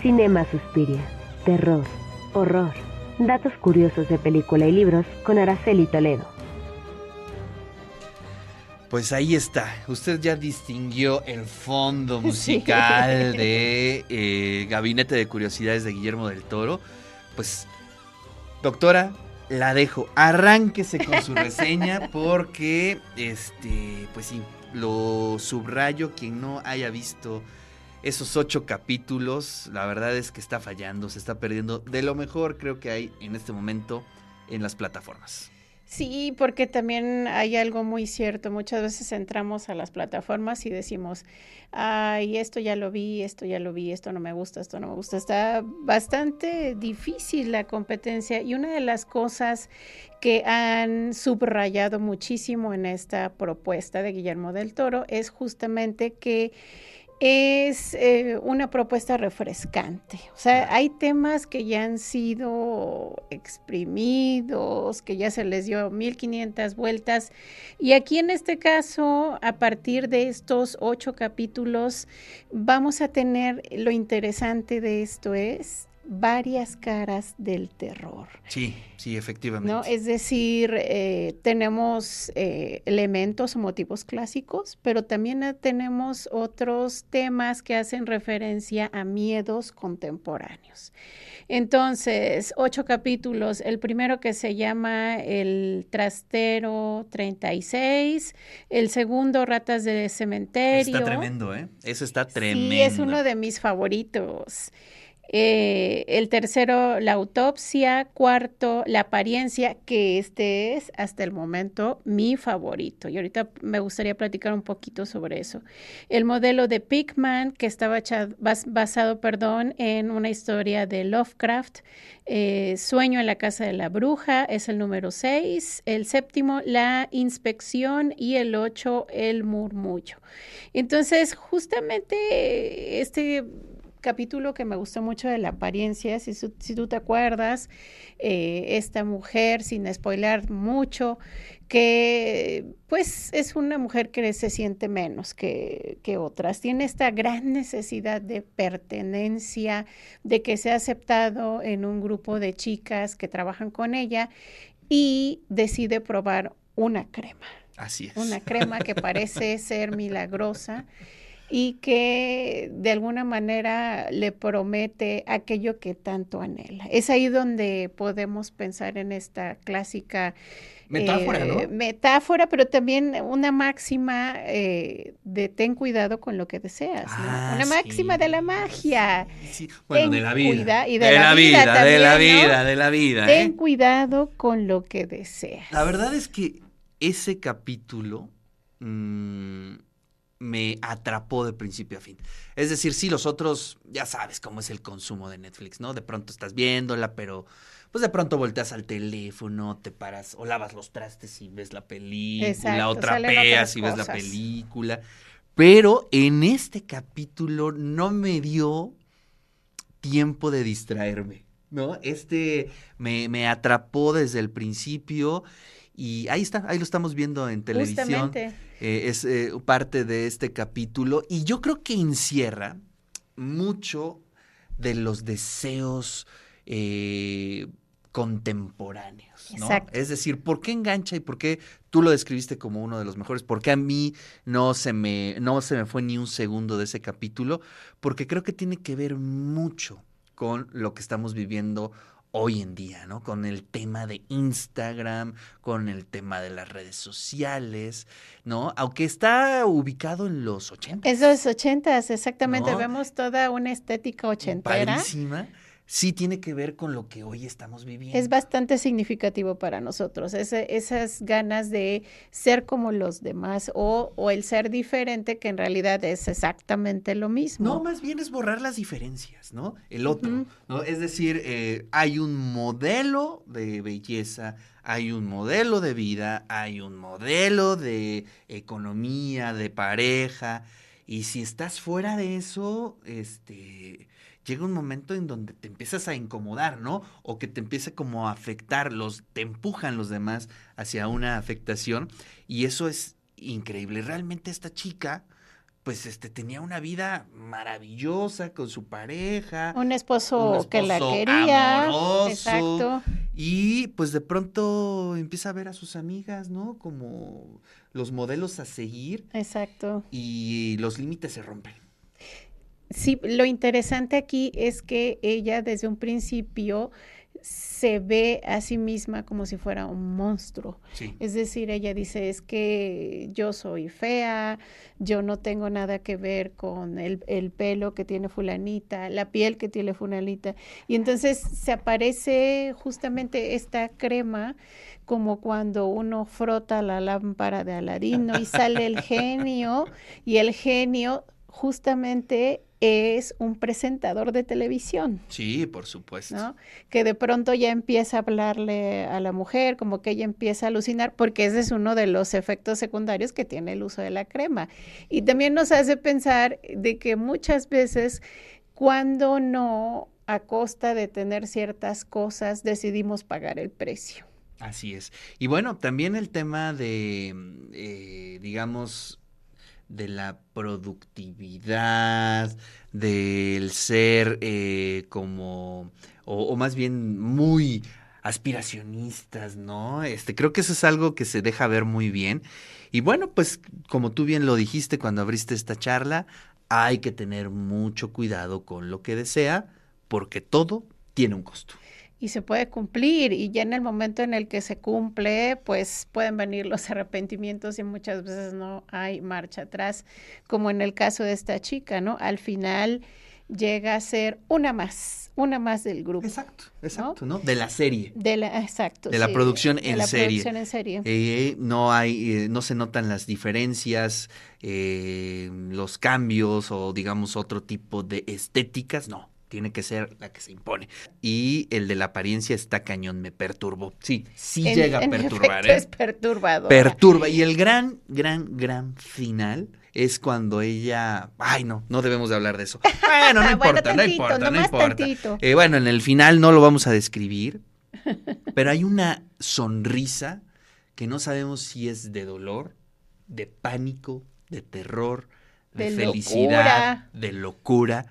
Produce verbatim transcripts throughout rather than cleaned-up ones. Cinema Suspiria, terror, horror, datos curiosos de película y libros con Araceli Toledo. Pues ahí está, usted ya distinguió el fondo musical sí. de eh, Gabinete de Curiosidades de Guillermo del Toro. Pues, doctora, la dejo, arránquese con su reseña porque, este, pues sí, lo subrayo, quien no haya visto esos ocho capítulos, la verdad es que está fallando, se está perdiendo de lo mejor creo que hay en este momento en las plataformas. Sí, porque también hay algo muy cierto. Muchas veces entramos a las plataformas y decimos, ay, esto ya lo vi, esto ya lo vi, esto no me gusta, esto no me gusta. Está bastante difícil la competencia y una de las cosas que han subrayado muchísimo en esta propuesta de Guillermo del Toro es justamente que es eh, una propuesta refrescante. O sea, hay temas que ya han sido exprimidos, que ya se les dio mil quinientas vueltas. Y aquí en este caso, a partir de estos ocho capítulos, vamos a tener, lo interesante de esto es, varias caras del terror. Sí, sí, efectivamente. ¿No? Es decir, eh, tenemos eh, elementos o motivos clásicos, pero también eh, tenemos otros temas que hacen referencia a miedos contemporáneos. Entonces, ocho capítulos. El primero que se llama El Trastero treinta y seis, el segundo Ratas de Cementerio. Está tremendo, ¿eh? Eso está tremendo. Sí, es uno de mis favoritos. Eh, el tercero, la autopsia. Cuarto, la apariencia, que este es hasta el momento mi favorito. Y ahorita me gustaría platicar un poquito sobre eso. El modelo de Pickman, que estaba basado, perdón, en una historia de Lovecraft. Eh, Sueño en la casa de la bruja, es el número seis. El séptimo, la inspección. Y el ocho, el murmullo. Entonces, justamente este capítulo que me gustó mucho de la apariencia, si, si tú te acuerdas, eh, esta mujer, sin spoiler mucho, que pues es una mujer que se siente menos que, que otras, tiene esta gran necesidad de pertenencia, de que sea aceptado en un grupo de chicas que trabajan con ella y decide probar una crema. Así es. Una crema que parece ser milagrosa. Y que de alguna manera le promete aquello que tanto anhela. Es ahí donde podemos pensar en esta clásica metáfora, eh, ¿no? metáfora, pero también una máxima eh, de ten cuidado con lo que deseas, ah, ¿no? Una sí. máxima de la magia. Sí, sí. Bueno, ten de la vida. Cuida, y de, de la, la vida, vida también, de la vida, ¿no? de la vida. ¿eh? Ten cuidado con lo que deseas. La verdad es que ese capítulo Mmm, me atrapó de principio a fin. Es decir, sí, los otros, ya sabes cómo es el consumo de Netflix, ¿no? De pronto estás viéndola, pero pues de pronto volteas al teléfono, te paras o lavas los trastes y ves la película. Exacto, o trapeas y ves la película. Pero en este capítulo no me dio tiempo de distraerme, ¿no? Este me, me atrapó desde el principio. Y ahí está, ahí lo estamos viendo en televisión. Justamente. Eh, es eh, parte de este capítulo. Y yo creo que encierra mucho de los deseos eh, contemporáneos, ¿no? Exacto. Es decir, ¿por qué engancha y por qué tú lo describiste como uno de los mejores? ¿Por qué a mí no se me, no se me fue ni un segundo de ese capítulo? Porque creo que tiene que ver mucho con lo que estamos viviendo hoy en día, ¿no? Con el tema de Instagram, con el tema de las redes sociales, ¿no? Aunque está ubicado en los ochentas. Es los ochentas, exactamente. ¿No? Vemos toda una estética ochentera. Padrísima. Sí tiene que ver con lo que hoy estamos viviendo. Es bastante significativo para nosotros, ese, esas ganas de ser como los demás o, o el ser diferente, que en realidad es exactamente lo mismo. No, más bien es borrar las diferencias, ¿no? El otro, uh-huh. ¿no? Es decir, eh, hay un modelo de belleza, hay un modelo de vida, hay un modelo de economía, de pareja, y si estás fuera de eso, este... llega un momento en donde te empiezas a incomodar, ¿no? O que te empieza como a afectar, los, te empujan los demás hacia una afectación. Y eso es increíble. Realmente esta chica pues este tenía una vida maravillosa con su pareja. Un esposo, un esposo que la quería. Amoroso. Exacto. Y pues de pronto empieza a ver a sus amigas, ¿no? Como los modelos a seguir. Exacto. Y los límites se rompen. Sí, lo interesante aquí es que ella desde un principio se ve a sí misma como si fuera un monstruo. Sí. Es decir, ella dice, es que yo soy fea, yo no tengo nada que ver con el, el pelo que tiene fulanita, la piel que tiene fulanita. Y entonces se aparece justamente esta crema, como cuando uno frota la lámpara de Aladino y sale el genio, y el genio justamente es un presentador de televisión. Sí, por supuesto. ¿No? Que de pronto ya empieza a hablarle a la mujer, como que ella empieza a alucinar, porque ese es uno de los efectos secundarios que tiene el uso de la crema. Y también nos hace pensar de que muchas veces, cuando no, a costa de tener ciertas cosas, decidimos pagar el precio. Así es. Y bueno, también el tema de, eh, digamos, de la productividad, del ser eh, como, o, o más bien muy aspiracionistas, ¿no? Este, creo que eso es algo que se deja ver muy bien. Y bueno, pues como tú bien lo dijiste cuando abriste esta charla, hay que tener mucho cuidado con lo que desea, porque todo tiene un costo. Y se puede cumplir, y ya en el momento en el que se cumple, pues pueden venir los arrepentimientos y muchas veces no hay marcha atrás, como en el caso de esta chica, ¿no? Al final llega a ser una más, una más del grupo. Exacto, exacto, ¿no? ¿no? De la serie. De la, exacto. De la sí, producción en serie. De la serie. producción en serie. Eh, no hay, eh, no se notan las diferencias, eh, los cambios o digamos otro tipo de estéticas, no. Tiene que ser la que se impone. Y el de la apariencia está cañón, me perturbó. Sí, sí en, llega a perturbar. ¿eh? Es perturbador. Perturba. Y el gran, gran, gran final es cuando ella... Ay, no, no debemos de hablar de eso. Bueno, no importa, bueno, tantito, no importa, no importa. Eh, bueno, en el final no lo vamos a describir, pero hay una sonrisa que no sabemos si es de dolor, de pánico, de terror, de, de felicidad, locura. de locura...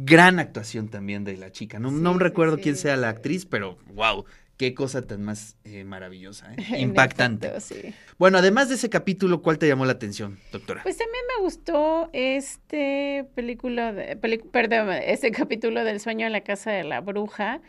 Gran actuación también de la chica. No, sí, no recuerdo sí, quién sea la actriz, pero wow, qué cosa tan más eh, maravillosa, ¿eh? Impactante. Efecto, sí. Bueno, además de ese capítulo, ¿cuál te llamó la atención, doctora? Pues también me gustó este película, de, peli, perdón, este capítulo del Sueño en la casa de la bruja.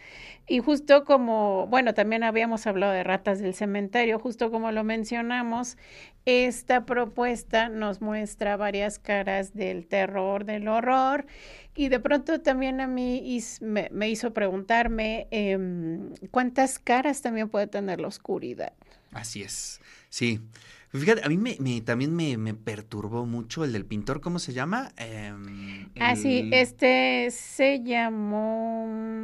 Y justo como, bueno, también habíamos hablado de Ratas del cementerio, justo como lo mencionamos, esta propuesta nos muestra varias caras del terror, del horror, y de pronto también a mí me hizo preguntarme eh, cuántas caras también puede tener la oscuridad. Así es, sí. Fíjate, a mí me, me, también me, me perturbó mucho el del pintor, ¿cómo se llama? Eh, el... Ah, sí, este se llamó...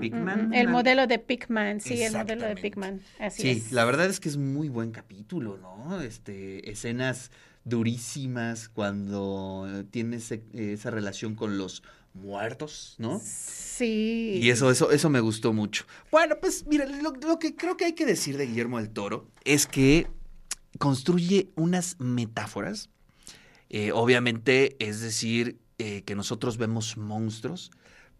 Pickman. El modelo de Pickman, sí, el modelo de Pickman, así sí, es. Sí, la verdad es que es muy buen capítulo, ¿no? Este, escenas durísimas cuando tienes esa relación con los muertos, ¿no? Sí. Y eso, eso, eso me gustó mucho. Bueno, pues, mira, lo, lo que creo que hay que decir de Guillermo del Toro es que construye unas metáforas, eh, obviamente, es decir, eh, que nosotros vemos monstruos,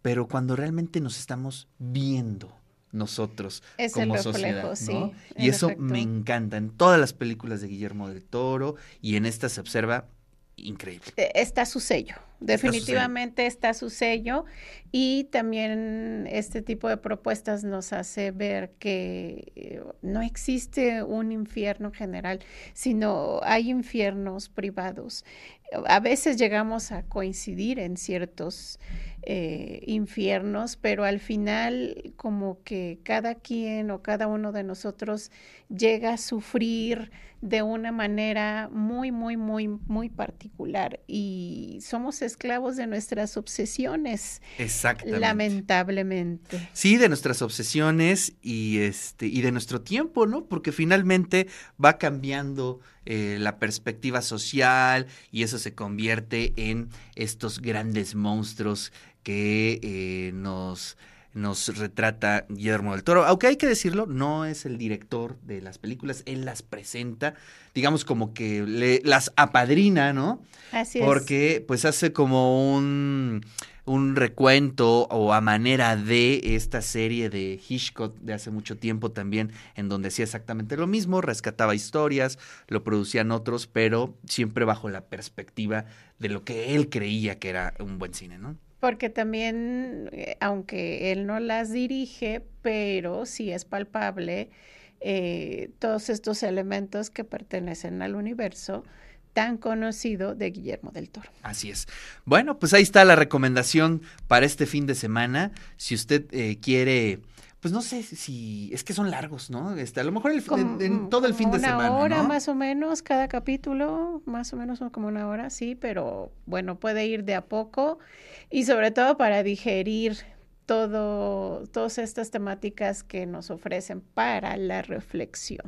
pero cuando realmente nos estamos viendo nosotros es como el reflejo, sociedad, ¿no? Sí, y eso efecto. Me encanta en todas las películas de Guillermo del Toro, y en esta se observa increíble. Está su sello, definitivamente está su sello, está su sello, y también este tipo de propuestas nos hace ver que no existe un infierno general, sino hay infiernos privados. A veces llegamos a coincidir en ciertos eh, infiernos, pero al final como que cada quien o cada uno de nosotros llega a sufrir de una manera muy, muy, muy, muy particular, y somos esclavos de nuestras obsesiones. Exactamente. Lamentablemente. Sí, de nuestras obsesiones y, este, y de nuestro tiempo, ¿no? Porque finalmente va cambiando Eh, la perspectiva social, y eso se convierte en estos grandes monstruos que eh, nos, nos retrata Guillermo del Toro. Aunque hay que decirlo, no es el director de las películas, él las presenta, digamos como que le, las apadrina, ¿no? Así es. Porque pues hace como un, un recuento o a manera de esta serie de Hitchcock de hace mucho tiempo también, en donde hacía exactamente lo mismo, rescataba historias, lo producían otros, pero siempre bajo la perspectiva de lo que él creía que era un buen cine, ¿no? Porque también, aunque él no las dirige, pero sí es palpable eh, todos estos elementos que pertenecen al universo tan conocido de Guillermo del Toro. Así es. Bueno, pues ahí está la recomendación para este fin de semana. Si usted eh, quiere... Pues no sé si, es que son largos, ¿no? Este, a lo mejor el, como, en, en todo el fin de semana, ¿no? Una hora más o menos, cada capítulo, más o menos son como una hora, sí, pero bueno, puede ir de a poco y sobre todo para digerir todo, todas estas temáticas que nos ofrecen para la reflexión.